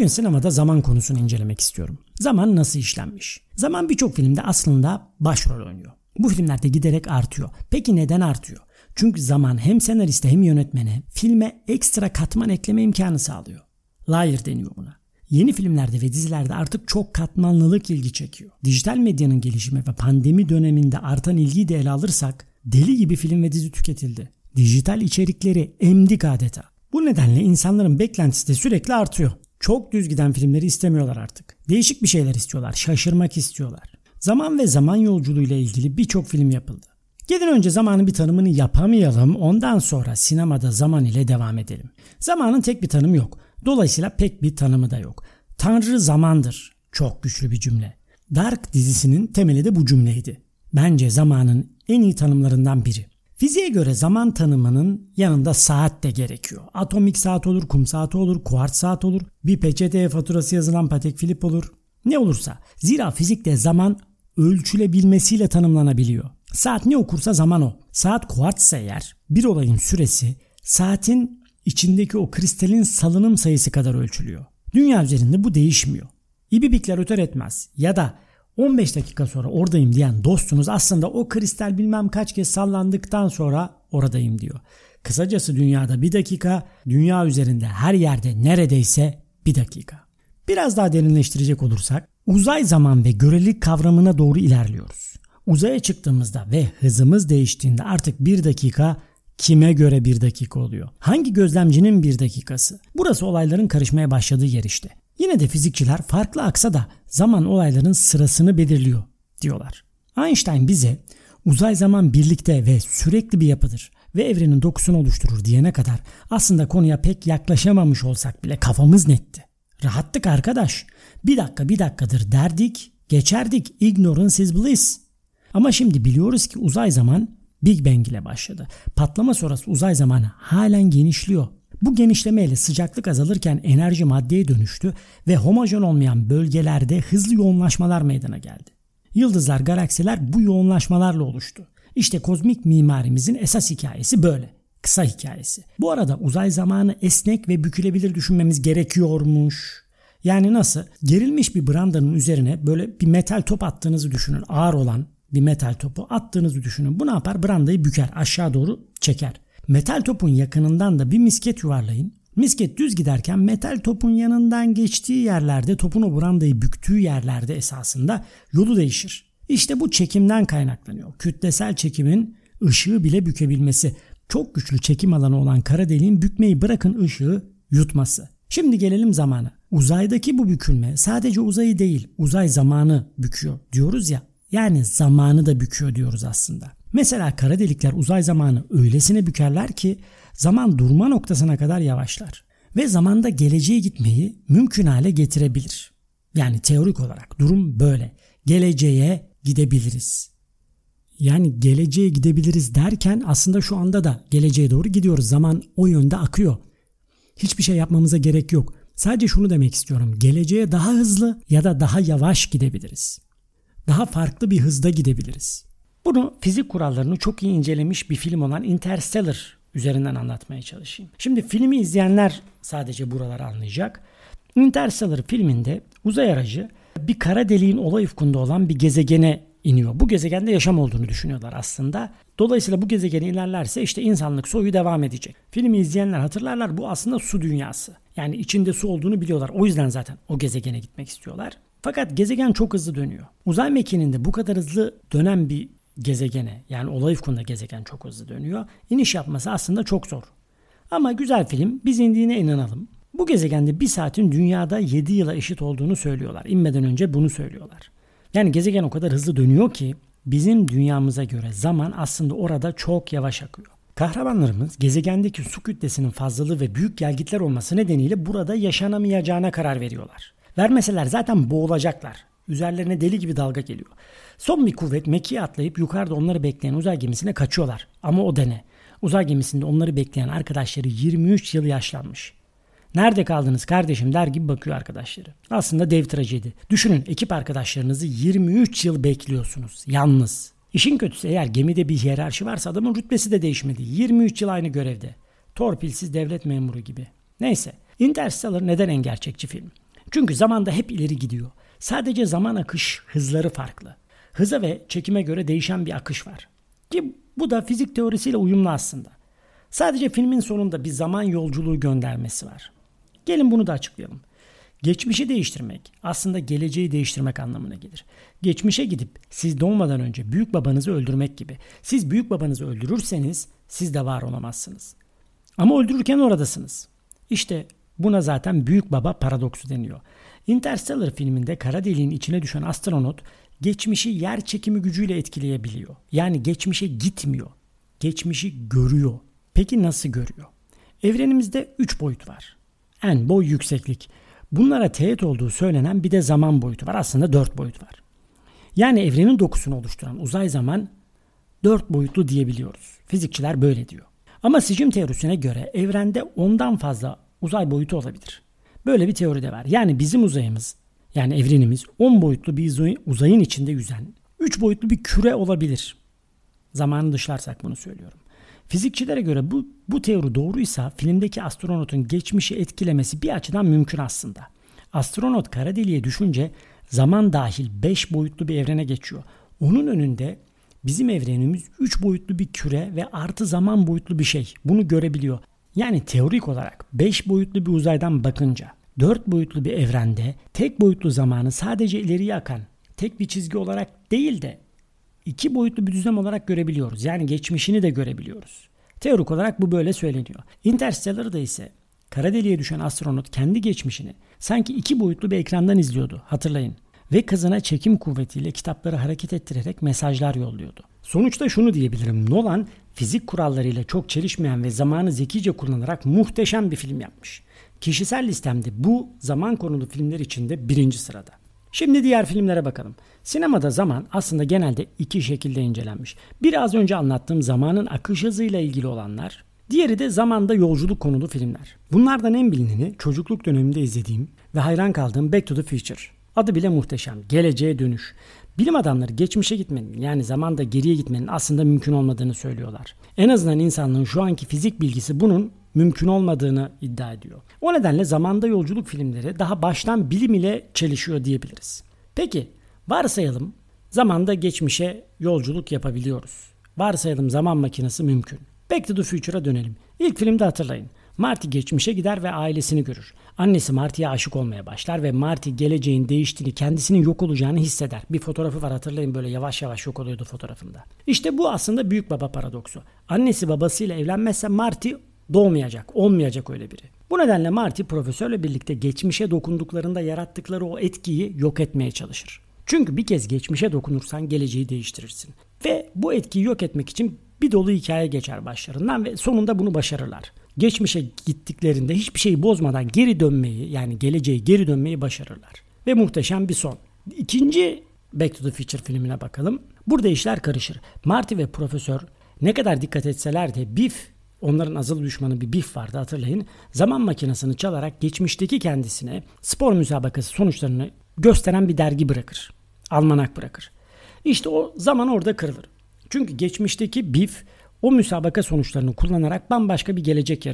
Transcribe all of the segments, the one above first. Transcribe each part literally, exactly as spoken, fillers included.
Bugün sinemada zaman konusunu incelemek istiyorum. Zaman nasıl işlenmiş? Zaman birçok filmde aslında başrol oynuyor. Bu filmlerde giderek artıyor. Peki neden artıyor? Çünkü zaman hem senariste hem yönetmene filme ekstra katman ekleme imkanı sağlıyor. Layer deniyor buna. Yeni filmlerde ve dizilerde artık çok katmanlılık ilgi çekiyor. Dijital medyanın gelişimi ve pandemi döneminde artan ilgiyi de ele alırsak deli gibi film ve dizi tüketildi. Dijital içerikleri emdik adeta. Bu nedenle insanların beklentisi de sürekli artıyor. Çok düz giden filmleri istemiyorlar artık. Değişik bir şeyler istiyorlar, şaşırmak istiyorlar. Zaman ve zaman yolculuğuyla ilgili birçok film yapıldı. Gelin önce zamanın bir tanımını yapamayalım, ondan sonra sinemada zaman ile devam edelim. Zamanın tek bir tanımı yok. Dolayısıyla pek bir tanımı da yok. Tanrı zamandır. Çok güçlü bir cümle. Dark dizisinin temeli de bu cümleydi. Bence zamanın en iyi tanımlarından biri. Fiziğe göre zaman tanımının yanında saat de gerekiyor. Atomik saat olur, kum saati olur, kuart saat olur, bir peçeteye faturası yazılan Patek Philippe olur. Ne olursa. Zira fizikte zaman ölçülebilmesiyle tanımlanabiliyor. Saat ne okursa zaman o. Saat kuartsa eğer bir olayın süresi saatin içindeki o kristalin salınım sayısı kadar ölçülüyor. Dünya üzerinde bu değişmiyor. İbibikler öter etmez ya da on beş dakika sonra oradayım diyen dostunuz aslında o kristal bilmem kaç kez sallandıktan sonra oradayım diyor. Kısacası dünyada bir dakika, dünya üzerinde her yerde neredeyse bir dakika. Biraz daha derinleştirecek olursak uzay zaman ve görelilik kavramına doğru ilerliyoruz. Uzaya çıktığımızda ve hızımız değiştiğinde artık bir dakika kime göre bir dakika oluyor? Hangi gözlemcinin bir dakikası? Burası olayların karışmaya başladığı yer işte. Yine de fizikçiler farklı aksa da zaman olayların sırasını belirliyor diyorlar. Einstein bize uzay zaman birlikte ve sürekli bir yapıdır ve evrenin dokusunu oluşturur diyene kadar aslında konuya pek yaklaşamamış olsak bile kafamız netti. Rahattık arkadaş. Bir dakika bir dakikadır derdik, geçerdik. Ignorance is bliss. Ama şimdi biliyoruz ki uzay zaman Big Bang ile başladı. Patlama sonrası uzay zamanı halen genişliyor. Bu genişlemeyle sıcaklık azalırken enerji maddeye dönüştü ve homojen olmayan bölgelerde hızlı yoğunlaşmalar meydana geldi. Yıldızlar, galaksiler bu yoğunlaşmalarla oluştu. İşte kozmik mimarimizin esas hikayesi böyle. Kısa hikayesi. Bu arada uzay zamanı esnek ve bükülebilir düşünmemiz gerekiyormuş. Yani nasıl? Gerilmiş bir brandanın üzerine böyle bir metal top attığınızı düşünün. Ağır olan bir metal topu attığınızı düşünün. Bu ne yapar? Brandayı büker, aşağı doğru çeker. Metal topun yakınından da bir misket yuvarlayın. Misket düz giderken metal topun yanından geçtiği yerlerde, topun o brandayı büktüğü yerlerde esasında yolu değişir. İşte bu çekimden kaynaklanıyor. Kütlesel çekimin ışığı bile bükebilmesi. Çok güçlü çekim alanı olan kara deliğin bükmeyi bırakın ışığı yutması. Şimdi gelelim zamana. Uzaydaki bu bükülme sadece uzayı değil, uzay zamanı büküyor diyoruz ya. Yani zamanı da büküyor diyoruz aslında. Mesela kara delikler uzay zamanı öylesine bükerler ki zaman durma noktasına kadar yavaşlar. Ve zamanda geleceğe gitmeyi mümkün hale getirebilir. Yani teorik olarak durum böyle. Geleceğe gidebiliriz. Yani geleceğe gidebiliriz derken aslında şu anda da geleceğe doğru gidiyoruz. Zaman o yönde akıyor. Hiçbir şey yapmamıza gerek yok. Sadece şunu demek istiyorum. Geleceğe daha hızlı ya da daha yavaş gidebiliriz. Daha farklı bir hızda gidebiliriz. Bunu fizik kurallarını çok iyi incelemiş bir film olan Interstellar üzerinden anlatmaya çalışayım. Şimdi filmi izleyenler sadece buraları anlayacak. Interstellar filminde uzay aracı bir kara deliğin olay ufkunda olan bir gezegene iniyor. Bu gezegende yaşam olduğunu düşünüyorlar aslında. Dolayısıyla bu gezegene inerlerse işte insanlık soyu devam edecek. Filmi izleyenler hatırlarlar, bu aslında su dünyası. Yani içinde su olduğunu biliyorlar. O yüzden zaten o gezegene gitmek istiyorlar. Fakat gezegen çok hızlı dönüyor. Uzay mekiğinde bu kadar hızlı dönen bir gezegene, yani olay ufkunda gezegen çok hızlı dönüyor. İniş yapması aslında çok zor. Ama güzel film, biz indiğine inanalım. Bu gezegende bir saatin dünyada yedi yıla eşit olduğunu söylüyorlar. İnmeden önce bunu söylüyorlar. Yani gezegen o kadar hızlı dönüyor ki bizim dünyamıza göre zaman aslında orada çok yavaş akıyor. Kahramanlarımız gezegendeki su kütlesinin fazlalığı ve büyük gelgitler olması nedeniyle burada yaşanamayacağına karar veriyorlar. Vermeseler zaten boğulacaklar. Üzerlerine deli gibi dalga geliyor. Son bir kuvvet mekiğe atlayıp yukarıda onları bekleyen uzay gemisine kaçıyorlar. Ama o da ne? Uzay gemisinde onları bekleyen arkadaşları yirmi üç yıl yaşlanmış. Nerede kaldınız kardeşim der gibi bakıyor arkadaşları. Aslında dev trajedi. Düşünün, ekip arkadaşlarınızı yirmi üç yıl bekliyorsunuz. Yalnız. İşin kötüsü eğer gemide bir hiyerarşi varsa adamın rütbesi de değişmedi. yirmi üç yıl aynı görevde. Torpilsiz devlet memuru gibi. Neyse. Interstellar neden en gerçekçi film? Çünkü zaman da hep ileri gidiyor. Sadece zaman akış hızları farklı. Hıza ve çekime göre değişen bir akış var. Ki bu da fizik teorisiyle uyumlu aslında. Sadece filmin sonunda bir zaman yolculuğu göndermesi var. Gelin bunu da açıklayalım. Geçmişi değiştirmek aslında geleceği değiştirmek anlamına gelir. Geçmişe gidip siz doğmadan önce büyük babanızı öldürmek gibi. Siz büyük babanızı öldürürseniz siz de var olamazsınız. Ama öldürürken oradasınız. İşte buna zaten büyük baba paradoksu deniyor. Interstellar filminde kara deliğin içine düşen astronot geçmişi yer çekimi gücüyle etkileyebiliyor. Yani geçmişe gitmiyor. Geçmişi görüyor. Peki nasıl görüyor? Evrenimizde üç boyut var. En boy yükseklik. Bunlara teğet olduğu söylenen bir de zaman boyutu var. Aslında dört boyut var. Yani evrenin dokusunu oluşturan uzay zaman dört boyutlu diyebiliyoruz. Fizikçiler böyle diyor. Ama sicim teorisine göre evrende ondan fazla uzay boyutu olabilir. Böyle bir teori de var. Yani bizim uzayımız, yani evrenimiz on boyutlu bir uzayın içinde yüzen üç boyutlu bir küre olabilir. Zamanı dışlarsak bunu söylüyorum. Fizikçilere göre bu, bu teori doğruysa filmdeki astronotun geçmişi etkilemesi bir açıdan mümkün aslında. Astronot kara deliğe düşünce zaman dahil beş boyutlu bir evrene geçiyor. Onun önünde bizim evrenimiz üç boyutlu bir küre ve artı zaman boyutlu bir şey. Bunu görebiliyor. Yani teorik olarak beş boyutlu bir uzaydan bakınca dört boyutlu bir evrende tek boyutlu zamanı sadece ileriye akan tek bir çizgi olarak değil de İki boyutlu bir düzlem olarak görebiliyoruz. Yani geçmişini de görebiliyoruz. Teorik olarak bu böyle söyleniyor. Interstellar'da ise kara deliğe düşen astronot kendi geçmişini sanki iki boyutlu bir ekrandan izliyordu. Hatırlayın. Ve kızına çekim kuvvetiyle kitapları hareket ettirerek mesajlar yolluyordu. Sonuçta şunu diyebilirim. Nolan fizik kurallarıyla çok çelişmeyen ve zamanı zekice kullanarak muhteşem bir film yapmış. Kişisel listemde bu zaman konulu filmler içinde birinci sırada. Şimdi diğer filmlere bakalım. Sinemada zaman aslında genelde iki şekilde incelenmiş. Biri az önce anlattığım zamanın akış hızıyla ilgili olanlar, diğeri de zamanda yolculuk konulu filmler. Bunlardan en bilineni çocukluk döneminde izlediğim ve hayran kaldığım Back to the Future. Adı bile muhteşem. Geleceğe dönüş. Bilim adamları geçmişe gitmenin yani zamanda geriye gitmenin aslında mümkün olmadığını söylüyorlar. En azından insanlığın şu anki fizik bilgisi bunun mümkün olmadığını iddia ediyor. O nedenle zamanda yolculuk filmleri daha baştan bilim ile çelişiyor diyebiliriz. Peki varsayalım zamanda geçmişe yolculuk yapabiliyoruz. Varsayalım zaman makinesi mümkün. Back to the Future'a dönelim. İlk filmde hatırlayın. Marty geçmişe gider ve ailesini görür. Annesi Marty'ye aşık olmaya başlar ve Marty geleceğin değiştiğini, kendisinin yok olacağını hisseder. Bir fotoğrafı var hatırlayın, böyle yavaş yavaş yok oluyordu fotoğrafında. İşte bu aslında büyük baba paradoksu. Annesi babasıyla evlenmezse Marty doğmayacak, olmayacak öyle biri. Bu nedenle Marty profesörle birlikte geçmişe dokunduklarında yarattıkları o etkiyi yok etmeye çalışır. Çünkü bir kez geçmişe dokunursan geleceği değiştirirsin. Ve bu etkiyi yok etmek için bir dolu hikaye geçer başlarından ve sonunda bunu başarırlar. Geçmişe gittiklerinde hiçbir şeyi bozmadan geri dönmeyi, yani geleceğe geri dönmeyi başarırlar. Ve muhteşem bir son. İkinci Back to the Future filmine bakalım. Burada işler karışır. Marty ve profesör ne kadar dikkat etseler de Biff, onların azılı düşmanı bir Biff vardı hatırlayın. Zaman makinesini çalarak geçmişteki kendisine spor müsabakası sonuçlarını gösteren bir dergi bırakır. Almanak bırakır. İşte o zaman orada kırılır. Çünkü geçmişteki Biff o müsabaka sonuçlarını kullanarak bambaşka bir gelecek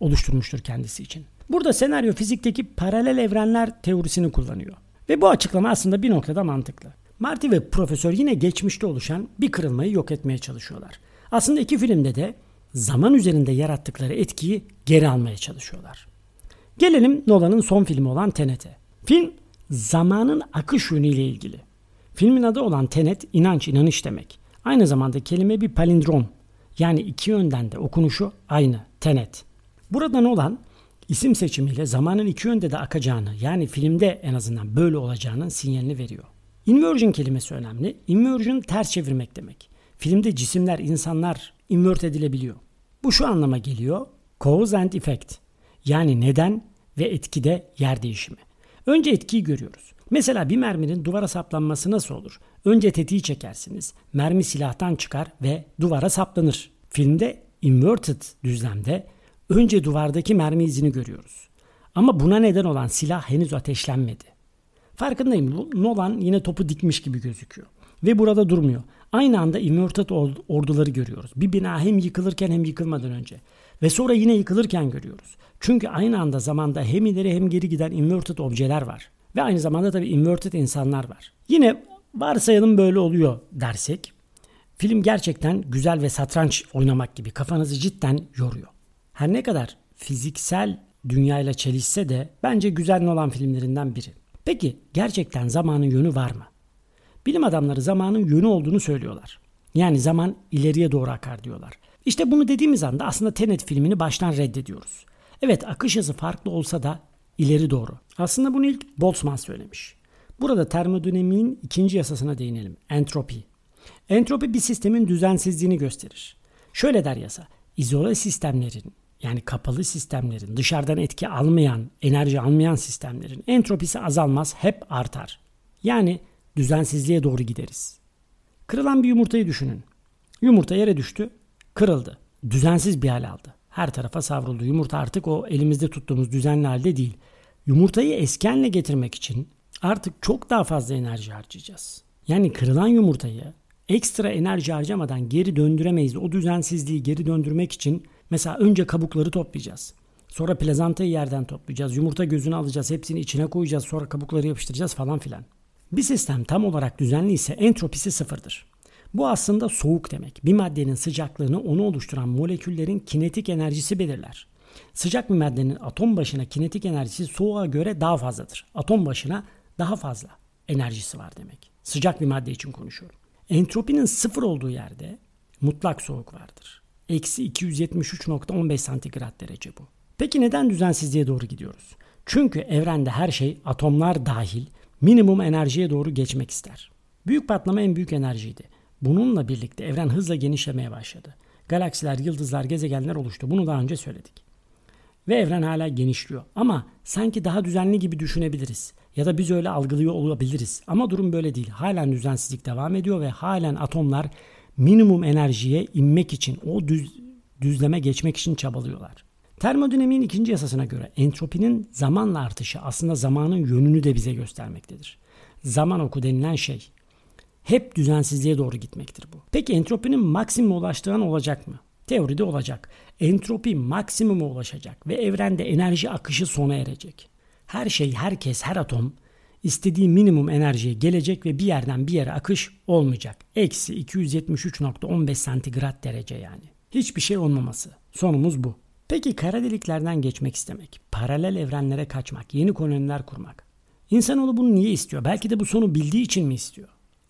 oluşturmuştur kendisi için. Burada senaryo fizikteki paralel evrenler teorisini kullanıyor. Ve bu açıklama aslında bir noktada mantıklı. Marty ve profesör yine geçmişte oluşan bir kırılmayı yok etmeye çalışıyorlar. Aslında iki filmde de zaman üzerinde yarattıkları etkiyi geri almaya çalışıyorlar. Gelelim Nolan'ın son filmi olan Tenet'e. Film zamanın akış yönüyle ilgili. Filmin adı olan Tenet inanç inanış demek. Aynı zamanda kelime bir palindrom. Yani iki yönden de okunuşu aynı Tenet. Burada Nolan isim seçimiyle zamanın iki yönde de akacağını yani filmde en azından böyle olacağının sinyalini veriyor. Inversion kelimesi önemli. Inversion ters çevirmek demek. Filmde cisimler, insanlar invert edilebiliyor. Bu şu anlama geliyor. Cause and effect. Yani neden ve etkide yer değişimi. Önce etkiyi görüyoruz. Mesela bir merminin duvara saplanması nasıl olur? Önce tetiği çekersiniz. Mermi silahtan çıkar ve duvara saplanır. Filmde inverted düzlemde önce duvardaki mermi izini görüyoruz. Ama buna neden olan silah henüz ateşlenmedi. Farkındayım. Nolan yine topu dikmiş gibi gözüküyor. Ve burada durmuyor. Aynı anda inverted orduları görüyoruz. Bir bina hem yıkılırken hem yıkılmadan önce. Ve sonra yine yıkılırken görüyoruz. Çünkü aynı anda zamanda hem ileri hem geri giden inverted objeler var. Ve aynı zamanda tabii inverted insanlar var. Yine varsayalım böyle oluyor dersek, film gerçekten güzel ve satranç oynamak gibi kafanızı cidden yoruyor. Her ne kadar fiziksel dünyayla çelişse de bence güzel olan filmlerinden biri. Peki gerçekten zamanın yönü var mı? Bilim adamları zamanın yönü olduğunu söylüyorlar. Yani zaman ileriye doğru akar diyorlar. İşte bunu dediğimiz anda aslında Tenet filmini baştan reddediyoruz. Evet, akış hızı farklı olsa da ileri doğru. Aslında bunu ilk Boltzmann söylemiş. Burada termodinamiğin ikinci yasasına değinelim. Entropi. Entropi bir sistemin düzensizliğini gösterir. Şöyle der yasa. İzole sistemlerin, yani kapalı sistemlerin, dışarıdan etki almayan, enerji almayan sistemlerin entropisi azalmaz, hep artar. Yani düzensizliğe doğru gideriz. Kırılan bir yumurtayı düşünün. Yumurta yere düştü, kırıldı. Düzensiz bir hal aldı. Her tarafa savruldu. Yumurta artık o elimizde tuttuğumuz düzenli halde değil. Yumurtayı eski haline getirmek için artık çok daha fazla enerji harcayacağız. Yani kırılan yumurtayı ekstra enerji harcamadan geri döndüremeyiz. O düzensizliği geri döndürmek için mesela önce kabukları toplayacağız. Sonra plazantayı yerden toplayacağız. Yumurta gözünü alacağız. Hepsini içine koyacağız. Sonra kabukları yapıştıracağız falan filan. Bir sistem tam olarak düzenli ise entropisi sıfırdır. Bu aslında soğuk demek. Bir maddenin sıcaklığını onu oluşturan moleküllerin kinetik enerjisi belirler. Sıcak bir maddenin atom başına kinetik enerjisi soğuğa göre daha fazladır. Atom başına daha fazla enerjisi var demek. Sıcak bir madde için konuşuyorum. Entropinin sıfır olduğu yerde mutlak soğuk vardır. Eksi iki yüz yetmiş üç virgül on beş santigrat derece bu. Peki neden düzensizliğe doğru gidiyoruz? Çünkü evrende her şey, atomlar dahil, minimum enerjiye doğru geçmek ister. Büyük patlama en büyük enerjiydi. Bununla birlikte evren hızla genişlemeye başladı. Galaksiler, yıldızlar, gezegenler oluştu. Bunu daha önce söyledik. Ve evren hala genişliyor. Ama sanki daha düzenli gibi düşünebiliriz. Ya da biz öyle algılıyor olabiliriz. Ama durum böyle değil. Halen düzensizlik devam ediyor ve halen atomlar minimum enerjiye inmek için, o düz, düzleme geçmek için çabalıyorlar. Termodinamiğin ikinci yasasına göre entropinin zamanla artışı aslında zamanın yönünü de bize göstermektedir. Zaman oku denilen şey hep düzensizliğe doğru gitmektir bu. Peki entropinin maksimuma ulaştığı an olacak mı? Teoride olacak. Entropi maksimuma ulaşacak ve evrende enerji akışı sona erecek. Her şey, herkes, her atom istediği minimum enerjiye gelecek ve bir yerden bir yere akış olmayacak. Eksi iki yüz yetmiş üç virgül on beş santigrat derece yani. Hiçbir şey olmaması. Sonumuz bu. Peki kara deliklerden geçmek istemek, paralel evrenlere kaçmak, yeni koloniler kurmak. İnsanoğlu bunu niye istiyor? Belki de bu sonu bildiği için mi istiyor?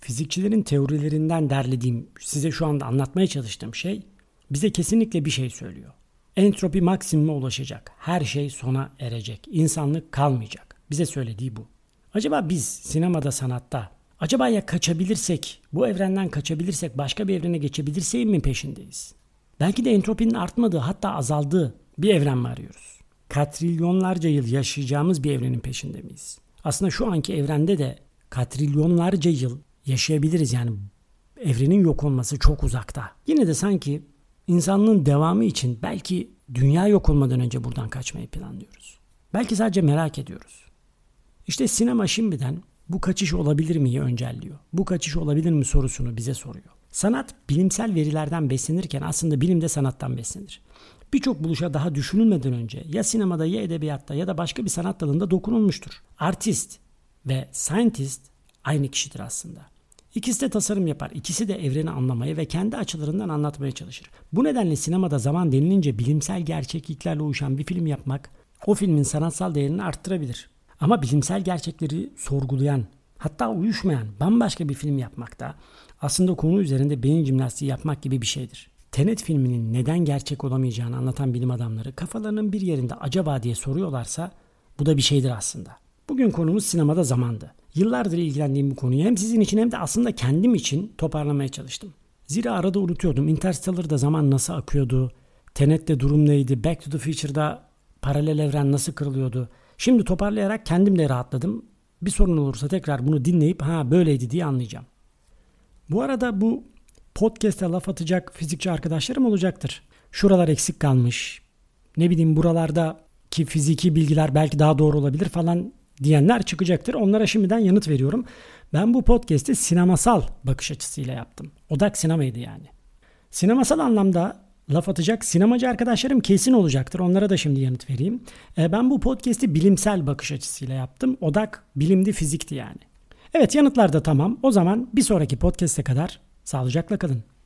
Fizikçilerin teorilerinden derlediğim, size şu anda anlatmaya çalıştığım şey bize kesinlikle bir şey söylüyor. Entropi maksimuma ulaşacak. Her şey sona erecek. İnsanlık kalmayacak. Bize söylediği bu. Acaba biz sinemada, sanatta, acaba ya kaçabilirsek, bu evrenden kaçabilirsek, başka bir evrene geçebilirsek mi peşindeyiz? Belki de entropinin artmadığı, hatta azaldığı bir evren mi arıyoruz? Katrilyonlarca yıl yaşayacağımız bir evrenin peşinde miyiz? Aslında şu anki evrende de katrilyonlarca yıl yaşayabiliriz. Yani evrenin yok olması çok uzakta. Yine de sanki insanlığın devamı için belki dünya yok olmadan önce buradan kaçmayı planlıyoruz. Belki sadece merak ediyoruz. İşte sinema şimdiden bu kaçış olabilir miyi öncelliyor. Bu kaçış olabilir mi sorusunu bize soruyor. Sanat bilimsel verilerden beslenirken aslında bilim de sanattan beslenir. Birçok buluşa daha düşünülmeden önce ya sinemada ya edebiyatta ya da başka bir sanat dalında dokunulmuştur. Artist ve scientist aynı kişidir aslında. İkisi de tasarım yapar. İkisi de evreni anlamaya ve kendi açılarından anlatmaya çalışır. Bu nedenle sinemada zaman denilince bilimsel gerçekliklerle uyuşan bir film yapmak o filmin sanatsal değerini arttırabilir. Ama bilimsel gerçekleri sorgulayan, hatta uyuşmayan bambaşka bir film yapmak da aslında konu üzerinde beyin jimnastiği yapmak gibi bir şeydir. Tenet filminin neden gerçek olamayacağını anlatan bilim adamları kafalarının bir yerinde acaba diye soruyorlarsa bu da bir şeydir aslında. Bugün konumuz sinemada zamandı. Yıllardır ilgilendiğim bu konuyu hem sizin için hem de aslında kendim için toparlamaya çalıştım. Zira arada unutuyordum. Interstellar'da zaman nasıl akıyordu? Tenet'te durum neydi? Back to the Future'da paralel evren nasıl kırılıyordu? Şimdi toparlayarak kendim de rahatladım. Bir sorun olursa tekrar bunu dinleyip ha böyleydi diye anlayacağım. Bu arada bu podcast'e laf atacak fizikçi arkadaşlarım olacaktır. Şuralar eksik kalmış. Ne bileyim buralardaki fiziki bilgiler belki daha doğru olabilir falan diyenler çıkacaktır. Onlara şimdiden yanıt veriyorum. Ben bu podcast'i sinemasal bakış açısıyla yaptım. Odak sinemaydı yani. Sinemasal anlamda laf atacak sinemacı arkadaşlarım kesin olacaktır. Onlara da şimdi yanıt vereyim. Ben bu podcast'i bilimsel bakış açısıyla yaptım. Odak bilimdi, fizikti yani. Evet, yanıtlar da tamam. O zaman bir sonraki podcast'e kadar sağlıcakla kalın.